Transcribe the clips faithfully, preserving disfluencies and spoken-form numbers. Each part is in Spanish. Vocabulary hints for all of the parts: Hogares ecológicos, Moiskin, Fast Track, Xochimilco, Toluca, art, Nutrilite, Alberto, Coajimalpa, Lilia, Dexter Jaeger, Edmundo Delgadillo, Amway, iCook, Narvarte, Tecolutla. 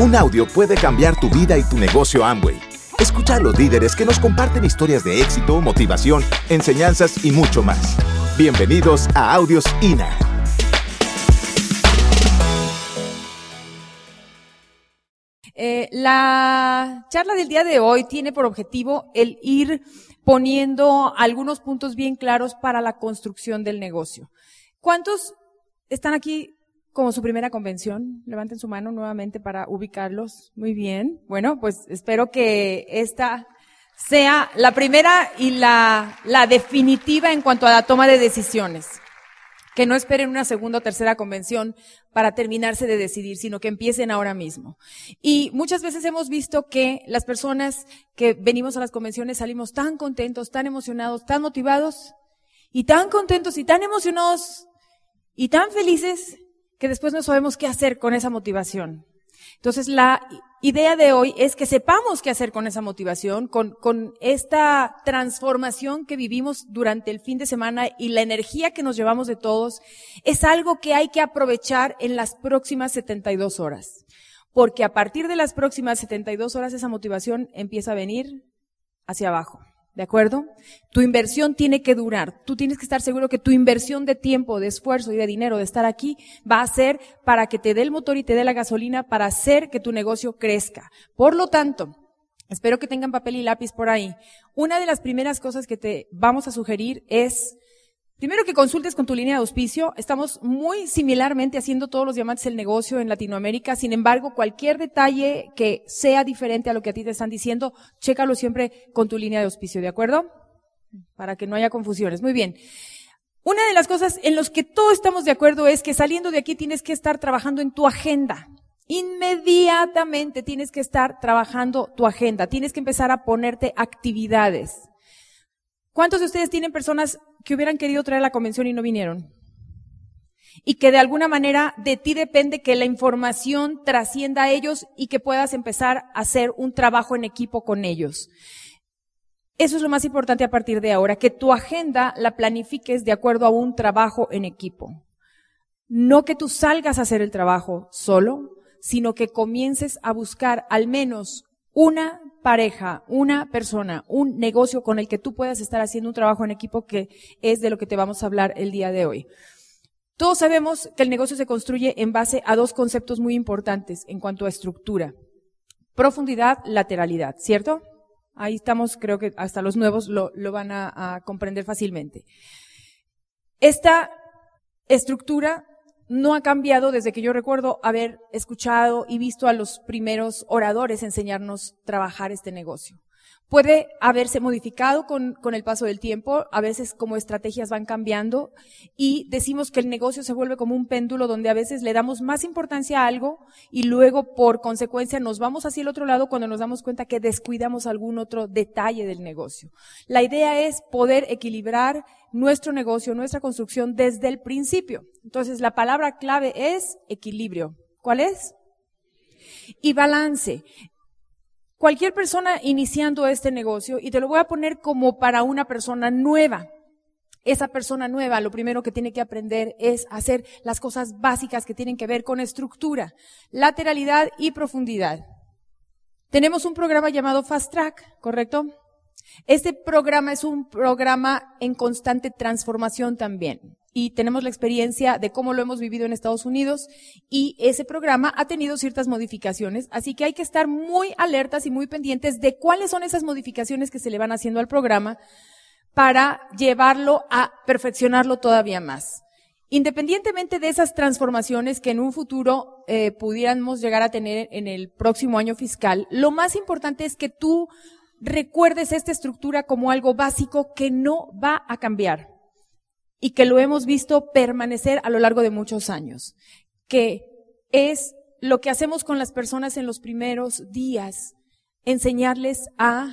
Un audio puede cambiar tu vida y tu negocio Amway. Escucha a los líderes que nos comparten historias de éxito, motivación, enseñanzas y mucho más. Bienvenidos a Audios I N A. Eh, la charla del día de hoy tiene por objetivo el ir poniendo algunos puntos bien claros para la construcción del negocio. ¿Cuántos están aquí como su primera convención? Levanten su mano nuevamente para ubicarlos. Muy bien. Bueno, pues espero que esta sea la primera y la, la definitiva en cuanto a la toma de decisiones. Que no esperen una segunda o tercera convención para terminarse de decidir, sino que empiecen ahora mismo. Y muchas veces hemos visto que las personas que venimos a las convenciones salimos tan contentos, tan emocionados, tan motivados, y tan contentos, y tan emocionados, y tan felices, que después no sabemos qué hacer con esa motivación. Entonces, la idea de hoy es que sepamos qué hacer con esa motivación, con, con esta transformación que vivimos durante el fin de semana y la energía que nos llevamos de todos, es algo que hay que aprovechar en las próximas setenta y dos horas. Porque a partir de las próximas setenta y dos horas esa motivación empieza a venir hacia abajo. ¿De acuerdo? Tu inversión tiene que durar. Tú tienes que estar seguro que tu inversión de tiempo, de esfuerzo y de dinero de estar aquí va a ser para que te dé el motor y te dé la gasolina para hacer que tu negocio crezca. Por lo tanto, espero que tengan papel y lápiz por ahí. Una de las primeras cosas que te vamos a sugerir es, primero, que consultes con tu línea de auspicio. Estamos muy similarmente haciendo todos los diamantes del negocio en Latinoamérica. Sin embargo, cualquier detalle que sea diferente a lo que a ti te están diciendo, chécalo siempre con tu línea de auspicio, ¿de acuerdo? Para que no haya confusiones. Muy bien. Una de las cosas en las que todos estamos de acuerdo es que saliendo de aquí tienes que estar trabajando en tu agenda. Inmediatamente tienes que estar trabajando tu agenda. Tienes que empezar a ponerte actividades. ¿Cuántos de ustedes tienen personas que hubieran querido traer a la convención y no vinieron? Y que de alguna manera de ti depende que la información trascienda a ellos y que puedas empezar a hacer un trabajo en equipo con ellos. Eso es lo más importante a partir de ahora, que tu agenda la planifiques de acuerdo a un trabajo en equipo. No que tú salgas a hacer el trabajo solo, sino que comiences a buscar al menos una pareja, una persona, un negocio con el que tú puedas estar haciendo un trabajo en equipo, que es de lo que te vamos a hablar el día de hoy. Todos sabemos que el negocio se construye en base a dos conceptos muy importantes en cuanto a estructura: profundidad, lateralidad, ¿cierto? Ahí estamos, creo que hasta los nuevos lo, lo van a, a comprender fácilmente. Esta estructura no ha cambiado desde que yo recuerdo haber escuchado y visto a los primeros oradores enseñarnos a trabajar este negocio. Puede haberse modificado con, con el paso del tiempo, a veces como estrategias van cambiando, y decimos que el negocio se vuelve como un péndulo donde a veces le damos más importancia a algo y luego por consecuencia nos vamos hacia el otro lado cuando nos damos cuenta que descuidamos algún otro detalle del negocio. La idea es poder equilibrar nuestro negocio, nuestra construcción desde el principio. Entonces la palabra clave es equilibrio. ¿Cuál es? Y balance. Cualquier persona iniciando este negocio, y te lo voy a poner como para una persona nueva. Esa persona nueva, lo primero que tiene que aprender es hacer las cosas básicas que tienen que ver con estructura, lateralidad y profundidad. Tenemos un programa llamado Fast Track, ¿correcto? Este programa es un programa en constante transformación también. Y tenemos la experiencia de cómo lo hemos vivido en Estados Unidos, y ese programa ha tenido ciertas modificaciones, así que hay que estar muy alertas y muy pendientes de cuáles son esas modificaciones que se le van haciendo al programa para llevarlo a perfeccionarlo todavía más. Independientemente de esas transformaciones que en un futuro eh, pudiéramos llegar a tener en el próximo año fiscal, lo más importante es que tú recuerdes esta estructura como algo básico que no va a cambiar. Y que lo hemos visto permanecer a lo largo de muchos años, que es lo que hacemos con las personas en los primeros días, enseñarles a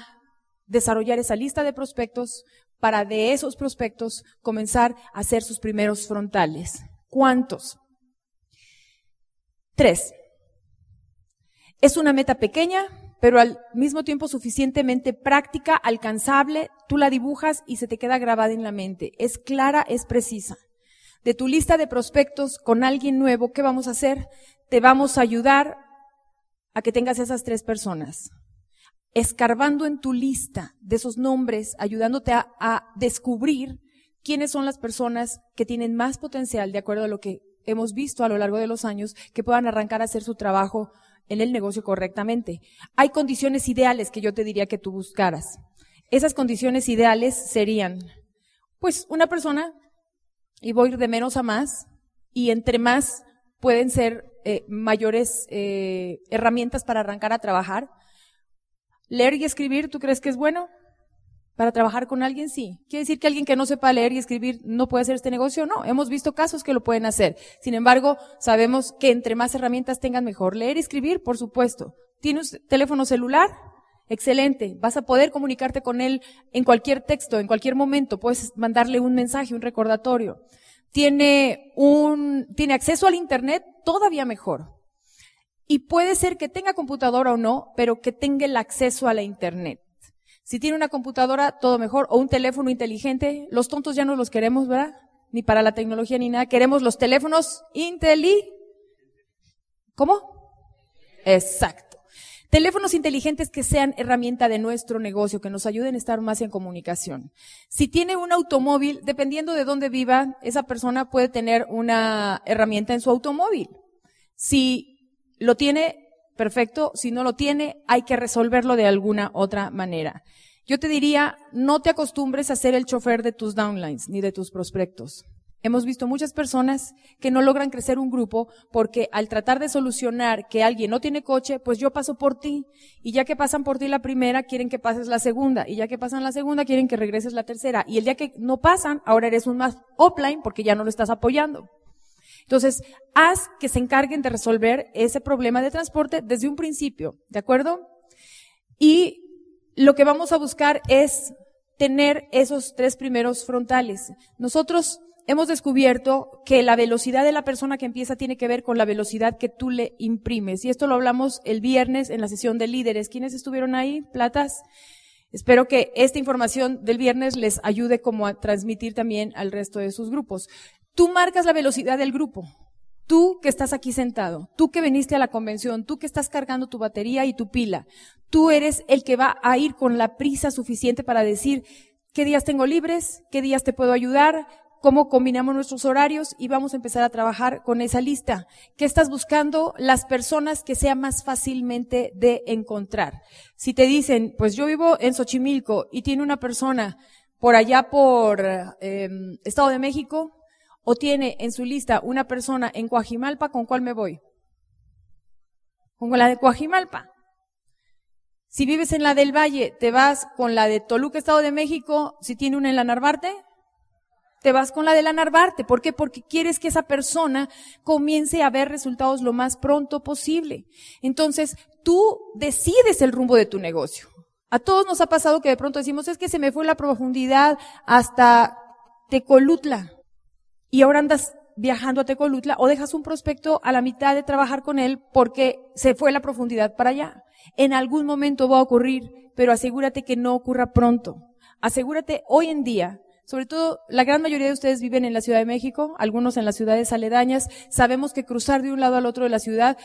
desarrollar esa lista de prospectos para de esos prospectos comenzar a hacer sus primeros frontales. ¿Cuántos? Tres. Es una meta pequeña, pero al mismo tiempo suficientemente práctica, alcanzable. Tú la dibujas y se te queda grabada en la mente. Es clara, es precisa. De tu lista de prospectos con alguien nuevo, ¿qué vamos a hacer? Te vamos a ayudar a que tengas esas tres personas, escarbando en tu lista de esos nombres, ayudándote a, a descubrir quiénes son las personas que tienen más potencial, de acuerdo a lo que hemos visto a lo largo de los años, que puedan arrancar a hacer su trabajo en el negocio correctamente. Hay condiciones ideales que yo te diría que tú buscaras. Esas condiciones ideales serían, pues, una persona, y voy de menos a más, y entre más pueden ser eh, mayores eh, herramientas para arrancar a trabajar. Leer y escribir, ¿tú crees que es bueno? ¿Para trabajar con alguien? Sí. ¿Quiere decir que alguien que no sepa leer y escribir no puede hacer este negocio? No, hemos visto casos que lo pueden hacer. Sin embargo, sabemos que entre más herramientas tengan mejor. Leer y escribir, por supuesto. ¿Tienes teléfono celular? Excelente. Vas a poder comunicarte con él en cualquier texto, en cualquier momento. Puedes mandarle un mensaje, un recordatorio. Tiene un, tiene acceso al internet, todavía mejor. Y puede ser que tenga computadora o no, pero que tenga el acceso a la internet. Si tiene una computadora, todo mejor, o un teléfono inteligente. Los tontos ya no los queremos, ¿verdad? Ni para la tecnología ni nada. Queremos los teléfonos inteli... ¿Cómo? Exacto. Teléfonos inteligentes que sean herramienta de nuestro negocio, que nos ayuden a estar más en comunicación. Si tiene un automóvil, dependiendo de dónde viva, esa persona puede tener una herramienta en su automóvil. Si lo tiene... perfecto, si no lo tiene, hay que resolverlo de alguna otra manera. Yo te diría, no te acostumbres a ser el chofer de tus downlines ni de tus prospectos. Hemos visto muchas personas que no logran crecer un grupo porque al tratar de solucionar que alguien no tiene coche, pues yo paso por ti, y ya que pasan por ti la primera, quieren que pases la segunda, y ya que pasan la segunda, quieren que regreses la tercera, y el día que no pasan, ahora eres un más offline porque ya no lo estás apoyando. Entonces, haz que se encarguen de resolver ese problema de transporte desde un principio, ¿de acuerdo? Y lo que vamos a buscar es tener esos tres primeros frontales. Nosotros hemos descubierto que la velocidad de la persona que empieza tiene que ver con la velocidad que tú le imprimes. Y esto lo hablamos el viernes en la sesión de líderes. ¿Quiénes estuvieron ahí? Platas. Espero que esta información del viernes les ayude como a transmitir también al resto de sus grupos. Tú marcas la velocidad del grupo, tú que estás aquí sentado, tú que viniste a la convención, tú que estás cargando tu batería y tu pila, tú eres el que va a ir con la prisa suficiente para decir qué días tengo libres, qué días te puedo ayudar, cómo combinamos nuestros horarios y vamos a empezar a trabajar con esa lista. ¿Qué estás buscando? Las personas que sea más fácilmente de encontrar. Si te dicen, pues yo vivo en Xochimilco y tiene una persona por allá por eh, Estado de México, o tiene en su lista una persona en Coajimalpa, ¿con cuál me voy? Con la de Coajimalpa. Si vives en la del Valle, te vas con la de Toluca, Estado de México. Si tiene una en la Narvarte, te vas con la de la Narvarte. ¿Por qué? Porque quieres que esa persona comience a ver resultados lo más pronto posible. Entonces, tú decides el rumbo de tu negocio. A todos nos ha pasado que de pronto decimos, es que se me fue la profundidad hasta Tecolutla. Y ahora andas viajando a Tecolutla o dejas un prospecto a la mitad de trabajar con él porque se fue la profundidad para allá. En algún momento va a ocurrir, pero asegúrate que no ocurra pronto. Asegúrate hoy en día, sobre todo la gran mayoría de ustedes viven en la Ciudad de México, algunos en las ciudades aledañas, sabemos que cruzar de un lado al otro de la ciudad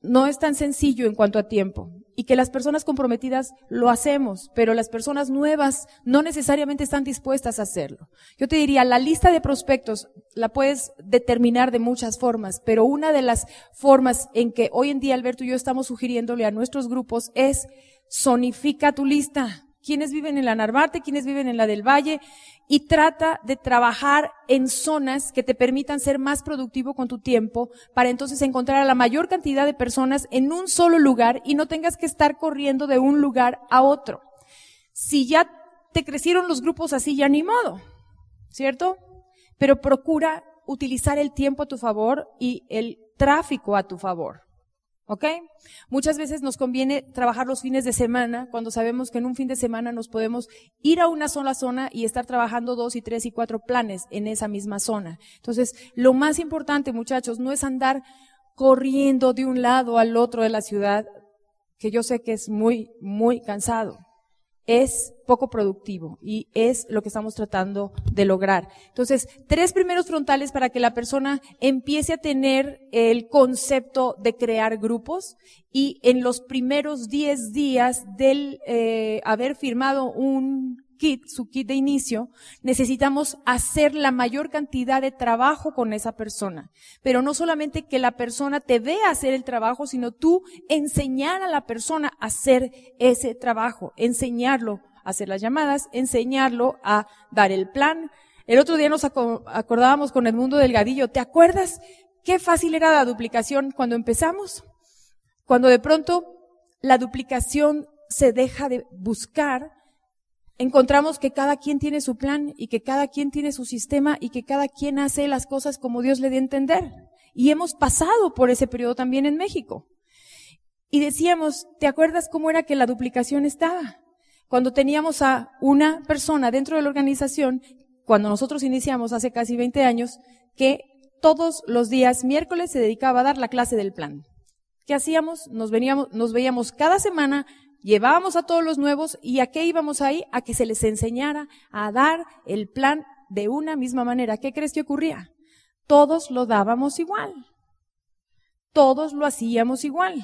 no es tan sencillo en cuanto a tiempo y que las personas comprometidas lo hacemos, pero las personas nuevas no necesariamente están dispuestas a hacerlo. Yo te diría, la lista de prospectos la puedes determinar de muchas formas, pero una de las formas en que hoy en día Alberto y yo estamos sugiriéndole a nuestros grupos es zonifica tu lista. Quienes viven en la Narvarte, quienes viven en la del Valle, y trata de trabajar en zonas que te permitan ser más productivo con tu tiempo para entonces encontrar a la mayor cantidad de personas en un solo lugar y no tengas que estar corriendo de un lugar a otro. Si ya te crecieron los grupos así, ya ni modo, ¿cierto? Pero procura utilizar el tiempo a tu favor y el tráfico a tu favor. ¿Ok? Muchas veces nos conviene trabajar los fines de semana cuando sabemos que en un fin de semana nos podemos ir a una sola zona y estar trabajando dos y tres y cuatro planes en esa misma zona. Entonces, lo más importante, muchachos, no es andar corriendo de un lado al otro de la ciudad, que yo sé que es muy, muy cansado. es poco productivo y es lo que estamos tratando de lograr. Entonces, tres primeros frontales para que la persona empiece a tener el concepto de crear grupos, y en los primeros diez días del eh, haber firmado un kit, su kit de inicio, necesitamos hacer la mayor cantidad de trabajo con esa persona. Pero no solamente que la persona te vea hacer el trabajo, sino tú enseñar a la persona a hacer ese trabajo, enseñarlo a hacer las llamadas, enseñarlo a dar el plan. El otro día nos acordábamos con Edmundo Delgadillo, ¿te acuerdas qué fácil era la duplicación cuando empezamos? Cuando de pronto la duplicación se deja de buscar, encontramos que cada quien tiene su plan y que cada quien tiene su sistema y que cada quien hace las cosas como Dios le dé a entender. Y hemos pasado por ese periodo también en México. Y decíamos, ¿te acuerdas cómo era que la duplicación estaba? Cuando teníamos a una persona dentro de la organización, cuando nosotros iniciamos hace casi veinte años, que todos los días miércoles se dedicaba a dar la clase del plan. ¿Qué hacíamos? Nos veníamos, nos veíamos cada semana. Llevábamos a todos los nuevos, ¿y a qué íbamos ahí? A que se les enseñara a dar el plan de una misma manera. ¿Qué crees que ocurría? Todos lo dábamos igual. Todos lo hacíamos igual.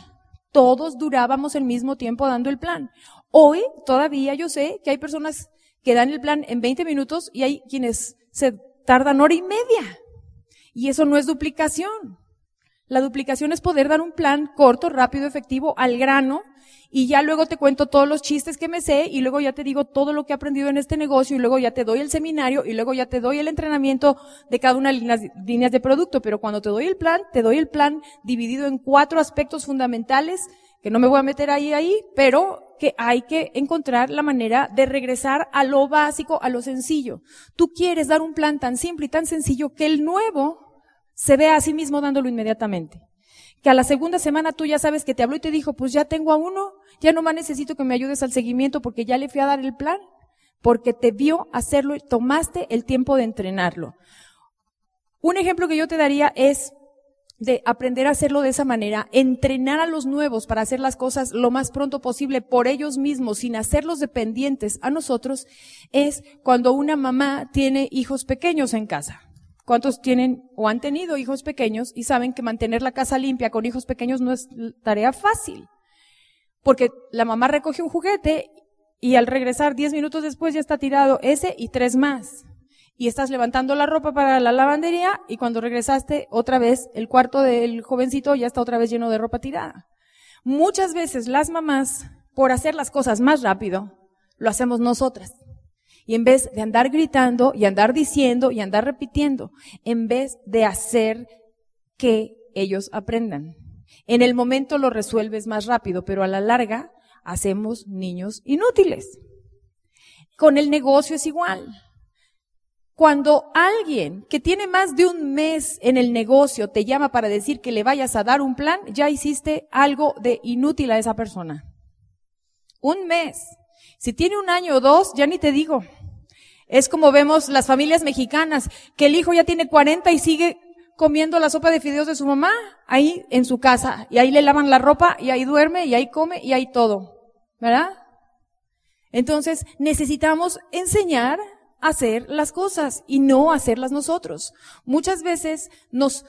Todos durábamos el mismo tiempo dando el plan. Hoy todavía yo sé que hay personas que dan el plan en veinte minutos y hay quienes se tardan hora y media. Y eso no es duplicación. La duplicación es poder dar un plan corto, rápido, efectivo, al grano, y ya luego te cuento todos los chistes que me sé, y luego ya te digo todo lo que he aprendido en este negocio, y luego ya te doy el seminario, y luego ya te doy el entrenamiento de cada una de las líneas de producto. Pero cuando te doy el plan, te doy el plan dividido en cuatro aspectos fundamentales, que no me voy a meter ahí, ahí, pero que hay que encontrar la manera de regresar a lo básico, a lo sencillo. Tú quieres dar un plan tan simple y tan sencillo que el nuevo se ve a sí mismo dándolo inmediatamente. Que a la segunda semana tú ya sabes que te habló y te dijo, pues ya tengo a uno, ya no más necesito que me ayudes al seguimiento porque ya le fui a dar el plan, porque te vio hacerlo y tomaste el tiempo de entrenarlo. Un ejemplo que yo te daría es de aprender a hacerlo de esa manera, entrenar a los nuevos para hacer las cosas lo más pronto posible por ellos mismos, sin hacerlos dependientes a nosotros, es cuando una mamá tiene hijos pequeños en casa. ¿Cuántos tienen o han tenido hijos pequeños y saben que mantener la casa limpia con hijos pequeños no es tarea fácil? Porque la mamá recoge un juguete y al regresar diez minutos después ya está tirado ese y tres más. Y estás levantando la ropa para la lavandería y cuando regresaste otra vez el cuarto del jovencito ya está otra vez lleno de ropa tirada. Muchas veces las mamás, por hacer las cosas más rápido, lo hacemos nosotras. Y en vez de andar gritando y andar diciendo y andar repitiendo, en vez de hacer que ellos aprendan. En el momento lo resuelves más rápido, pero a la larga hacemos niños inútiles. Con el negocio es igual. Cuando alguien que tiene más de un mes en el negocio te llama para decir que le vayas a dar un plan, ya hiciste algo de inútil a esa persona. Un mes. Si tiene un año o dos, ya ni te digo. Es como vemos las familias mexicanas, que el hijo ya tiene cuarenta y sigue comiendo la sopa de fideos de su mamá, ahí en su casa, y ahí le lavan la ropa, y ahí duerme, y ahí come, y ahí todo. ¿Verdad? Entonces, necesitamos enseñar a hacer las cosas, y no hacerlas nosotros. Muchas veces nos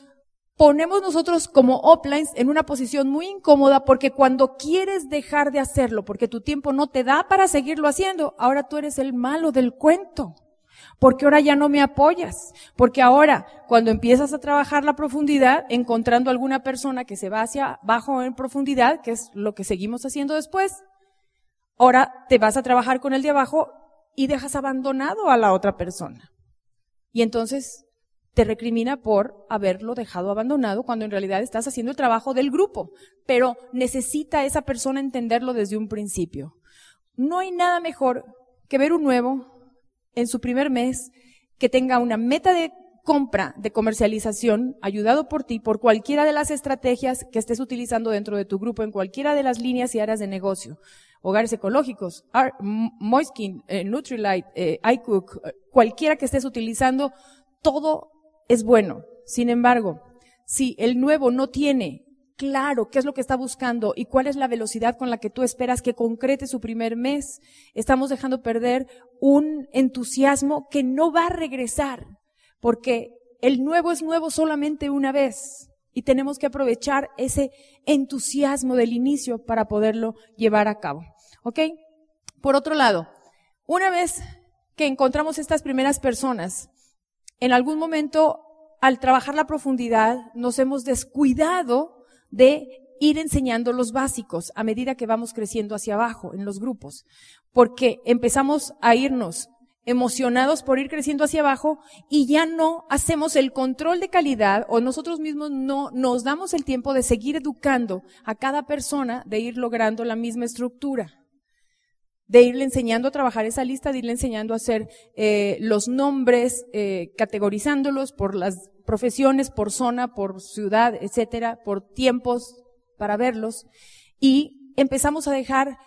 ponemos nosotros como uplines en una posición muy incómoda porque cuando quieres dejar de hacerlo, porque tu tiempo no te da para seguirlo haciendo, ahora tú eres el malo del cuento. Porque ahora ya no me apoyas. Porque ahora, cuando empiezas a trabajar la profundidad, encontrando alguna persona que se va hacia abajo en profundidad, que es lo que seguimos haciendo después, ahora te vas a trabajar con el de abajo y dejas abandonado a la otra persona. Y entonces te recrimina por haberlo dejado abandonado cuando en realidad estás haciendo el trabajo del grupo, pero necesita esa persona entenderlo desde un principio. No hay nada mejor que ver un nuevo en su primer mes que tenga una meta de compra, de comercialización, ayudado por ti, por cualquiera de las estrategias que estés utilizando dentro de tu grupo, en cualquiera de las líneas y áreas de negocio. Hogares ecológicos, art, Moiskin, eh, Nutrilite, eh, iCook, eh, cualquiera que estés utilizando, todo es bueno. Sin embargo, si el nuevo no tiene claro qué es lo que está buscando y cuál es la velocidad con la que tú esperas que concrete su primer mes, estamos dejando perder un entusiasmo que no va a regresar, porque el nuevo es nuevo solamente una vez y tenemos que aprovechar ese entusiasmo del inicio para poderlo llevar a cabo. ¿Ok? Por otro lado, una vez que encontramos estas primeras personas, en algún momento, al trabajar la profundidad, nos hemos descuidado de ir enseñando los básicos a medida que vamos creciendo hacia abajo en los grupos, porque empezamos a irnos emocionados por ir creciendo hacia abajo y ya no hacemos el control de calidad, o nosotros mismos no nos damos el tiempo de seguir educando a cada persona, de ir logrando la misma estructura, de irle enseñando a trabajar esa lista, de irle enseñando a hacer eh, los nombres, eh, categorizándolos por las profesiones, por zona, por ciudad, etcétera, por tiempos para verlos, y empezamos a dejar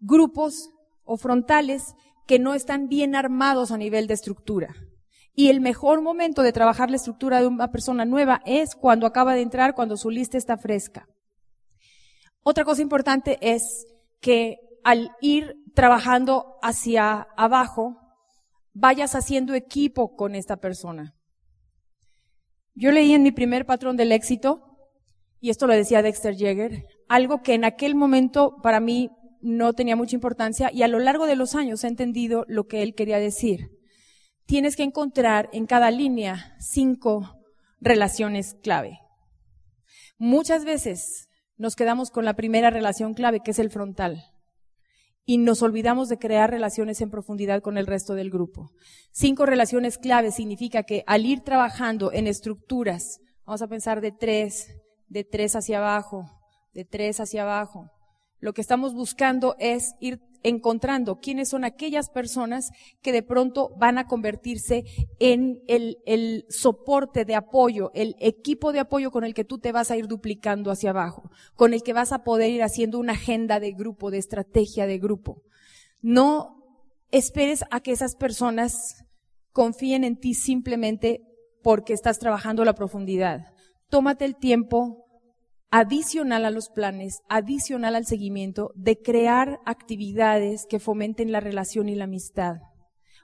grupos o frontales que no están bien armados a nivel de estructura. Y el mejor momento de trabajar la estructura de una persona nueva es cuando acaba de entrar, cuando su lista está fresca. Otra cosa importante es que al ir trabajando hacia abajo, vayas haciendo equipo con esta persona. Yo leí en mi primer patrón del éxito, y esto lo decía Dexter Jaeger, algo que en aquel momento para mí no tenía mucha importancia, y a lo largo de los años he entendido lo que él quería decir. Tienes que encontrar en cada línea cinco relaciones clave. Muchas veces nos quedamos con la primera relación clave, que es el frontal, y nos olvidamos de crear relaciones en profundidad con el resto del grupo. Cinco relaciones clave significa que al ir trabajando en estructuras, vamos a pensar de tres, de tres hacia abajo, de tres hacia abajo, lo que estamos buscando es ir encontrando quiénes son aquellas personas que de pronto van a convertirse en el, el soporte de apoyo, el equipo de apoyo con el que tú te vas a ir duplicando hacia abajo, con el que vas a poder ir haciendo una agenda de grupo, de estrategia de grupo. No esperes a que esas personas confíen en ti simplemente porque estás trabajando la profundidad. Tómate el tiempo adicional a los planes, adicional al seguimiento, de crear actividades que fomenten la relación y la amistad.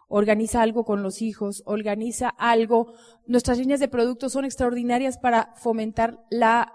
Organiza algo con los hijos, organiza algo. Nuestras líneas de productos son extraordinarias para fomentar la,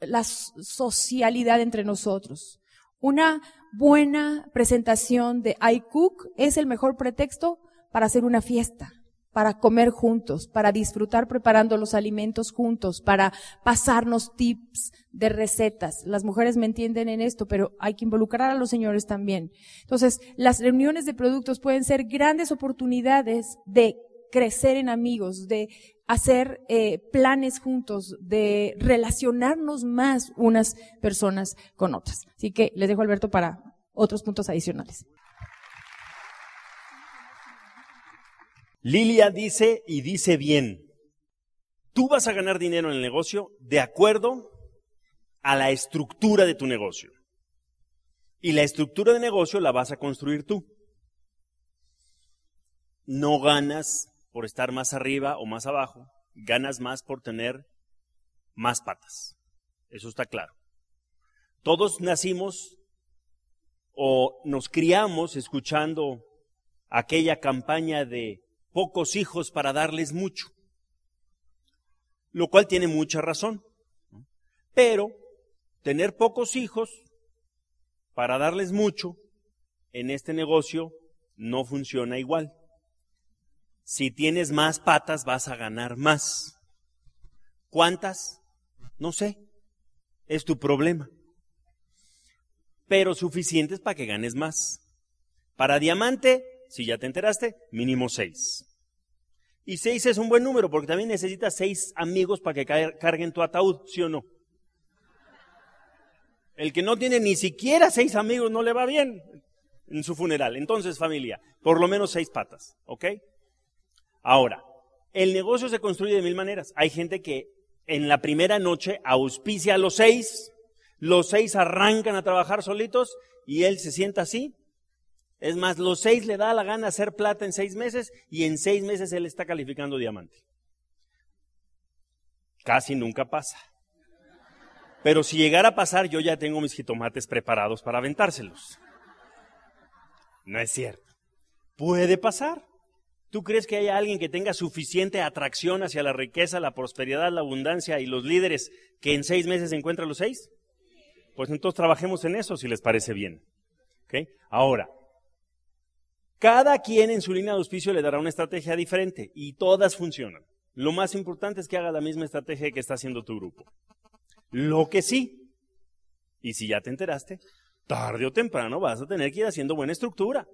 la socialidad entre nosotros. Una buena presentación de iCook es el mejor pretexto para hacer una fiesta, para comer juntos, para disfrutar preparando los alimentos juntos, para pasarnos tips de recetas. Las mujeres me entienden en esto, pero hay que involucrar a los señores también. Entonces, las reuniones de productos pueden ser grandes oportunidades de crecer en amigos, de hacer eh, planes juntos, de relacionarnos más unas personas con otras. Así que les dejo a Alberto para otros puntos adicionales. Lilia dice, y dice bien, tú vas a ganar dinero en el negocio de acuerdo a la estructura de tu negocio. Y la estructura de negocio la vas a construir tú. No ganas por estar más arriba o más abajo, ganas más por tener más patas. Eso está claro. Todos nacimos o nos criamos escuchando aquella campaña de pocos hijos para darles mucho, lo cual tiene mucha razón, pero tener pocos hijos para darles mucho en este negocio no funciona igual. Si tienes más patas vas a ganar más. ¿Cuántas? No sé, es tu problema, pero suficientes para que ganes más. Para diamante, si ya te enteraste, mínimo seis. Y seis es un buen número porque también necesitas seis amigos para que carguen tu ataúd, ¿sí o no? El que no tiene ni siquiera seis amigos no le va bien en su funeral. Entonces, familia, por lo menos seis patas, ¿ok? Ahora, el negocio se construye de mil maneras. Hay gente que en la primera noche auspicia a los seis, los seis arrancan a trabajar solitos y él se sienta así. Es más, los seis le da la gana hacer plata en seis meses y en seis meses él está calificando diamante. Casi nunca pasa. Pero si llegara a pasar, yo ya tengo mis jitomates preparados para aventárselos. No es cierto. Puede pasar. ¿Tú crees que haya alguien que tenga suficiente atracción hacia la riqueza, la prosperidad, la abundancia y los líderes que en seis meses encuentra los seis? Pues entonces trabajemos en eso, si les parece bien. ¿Okay? Ahora, cada quien en su línea de auspicio le dará una estrategia diferente y todas funcionan. Lo más importante es que haga la misma estrategia que está haciendo tu grupo. Lo que sí, y si ya te enteraste, tarde o temprano vas a tener que ir haciendo buena estructura.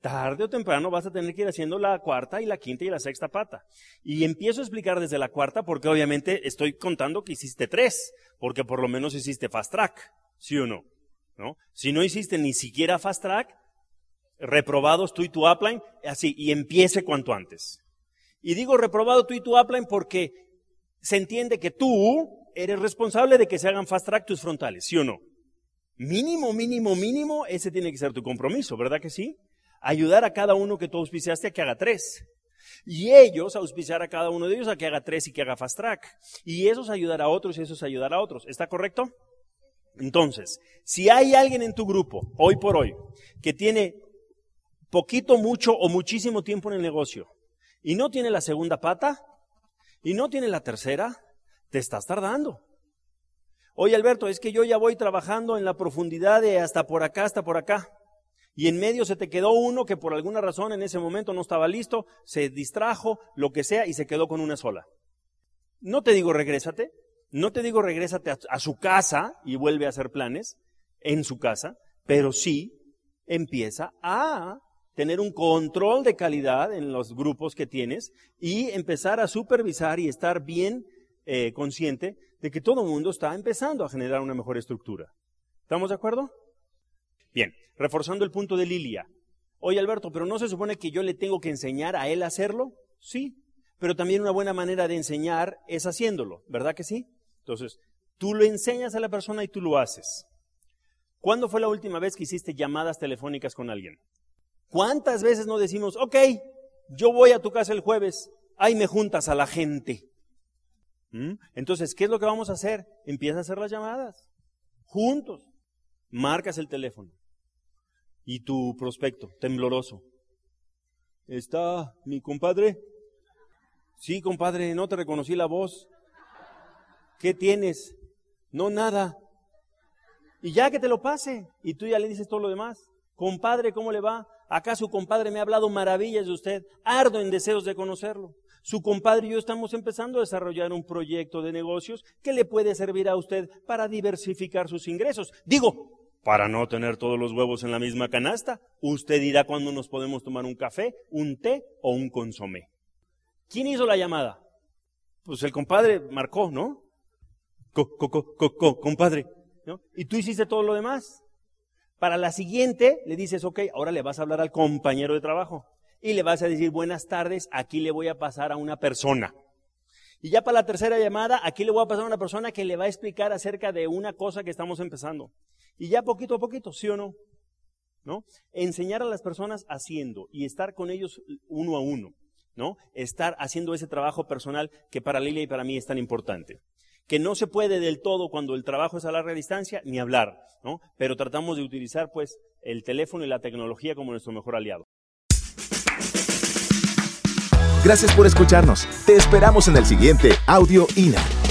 Tarde o temprano vas a tener que ir haciendo la cuarta y la quinta y la sexta pata. Y empiezo a explicar desde la cuarta porque obviamente estoy contando que hiciste tres, porque por lo menos hiciste Fast Track, ¿sí o no? ¿No? Si no hiciste ni siquiera Fast Track, reprobados tú y tu upline, así, y empiece cuanto antes. Y digo reprobado tú y tu upline porque se entiende que tú eres responsable de que se hagan Fast Track tus frontales, ¿sí o no? Mínimo, mínimo, mínimo, ese tiene que ser tu compromiso, ¿verdad que sí? Ayudar a cada uno que tú auspiciaste a que haga tres. Y ellos auspiciar a cada uno de ellos a que haga tres y que haga Fast Track. Y esos ayudar a otros y esos ayudar a otros. ¿Está correcto? Entonces, si hay alguien en tu grupo, hoy por hoy, que tiene poquito, mucho o muchísimo tiempo en el negocio y no tiene la segunda pata y no tiene la tercera, te estás tardando. Oye, Alberto, es que yo ya voy trabajando en la profundidad de hasta por acá, hasta por acá. Y en medio se te quedó uno que por alguna razón en ese momento no estaba listo, se distrajo, lo que sea, y se quedó con una sola. No te digo regrésate, no te digo regrésate a, a su casa y vuelve a hacer planes en su casa, pero sí empieza a tener un control de calidad en los grupos que tienes y empezar a supervisar y estar bien eh, consciente de que todo el mundo está empezando a generar una mejor estructura. ¿Estamos de acuerdo? Bien, reforzando el punto de Lilia. Oye, Alberto, ¿pero no se supone que yo le tengo que enseñar a él a hacerlo? Sí, pero también una buena manera de enseñar es haciéndolo, ¿verdad que sí? Entonces, tú lo enseñas a la persona y tú lo haces. ¿Cuándo fue la última vez que hiciste llamadas telefónicas con alguien? ¿Cuántas veces no decimos, ok, yo voy a tu casa el jueves, ahí me juntas a la gente? ¿Mm? Entonces, ¿qué es lo que vamos a hacer? Empieza a hacer las llamadas, juntos. Marcas el teléfono. Y tu prospecto, tembloroso. ¿Está mi compadre? Sí, compadre, no te reconocí la voz. ¿Qué tienes? No, nada. Y ya que te lo pase, y tú ya le dices todo lo demás. Compadre, ¿cómo le va? Acá su compadre me ha hablado maravillas de usted, ardo en deseos de conocerlo. Su compadre y yo estamos empezando a desarrollar un proyecto de negocios que le puede servir a usted para diversificar sus ingresos. Digo, para no tener todos los huevos en la misma canasta, usted dirá cuándo nos podemos tomar un café, un té o un consomé. ¿Quién hizo la llamada? Pues el compadre marcó, ¿no? Co, co, co, co, co, compadre, ¿no? Y tú hiciste todo lo demás. Para la siguiente le dices, ok, ahora le vas a hablar al compañero de trabajo y le vas a decir, buenas tardes, aquí le voy a pasar a una persona. Y ya para la tercera llamada, aquí le voy a pasar a una persona que le va a explicar acerca de una cosa que estamos empezando. Y ya poquito a poquito, ¿sí o no? ¿No? Enseñar a las personas haciendo y estar con ellos uno a uno, ¿no? Estar haciendo ese trabajo personal que para Lilia y para mí es tan importante. Que no se puede del todo cuando el trabajo es a larga distancia ni hablar, ¿no? Pero tratamos de utilizar pues el teléfono y la tecnología como nuestro mejor aliado. Gracias por escucharnos. Te esperamos en el siguiente Audio I N A.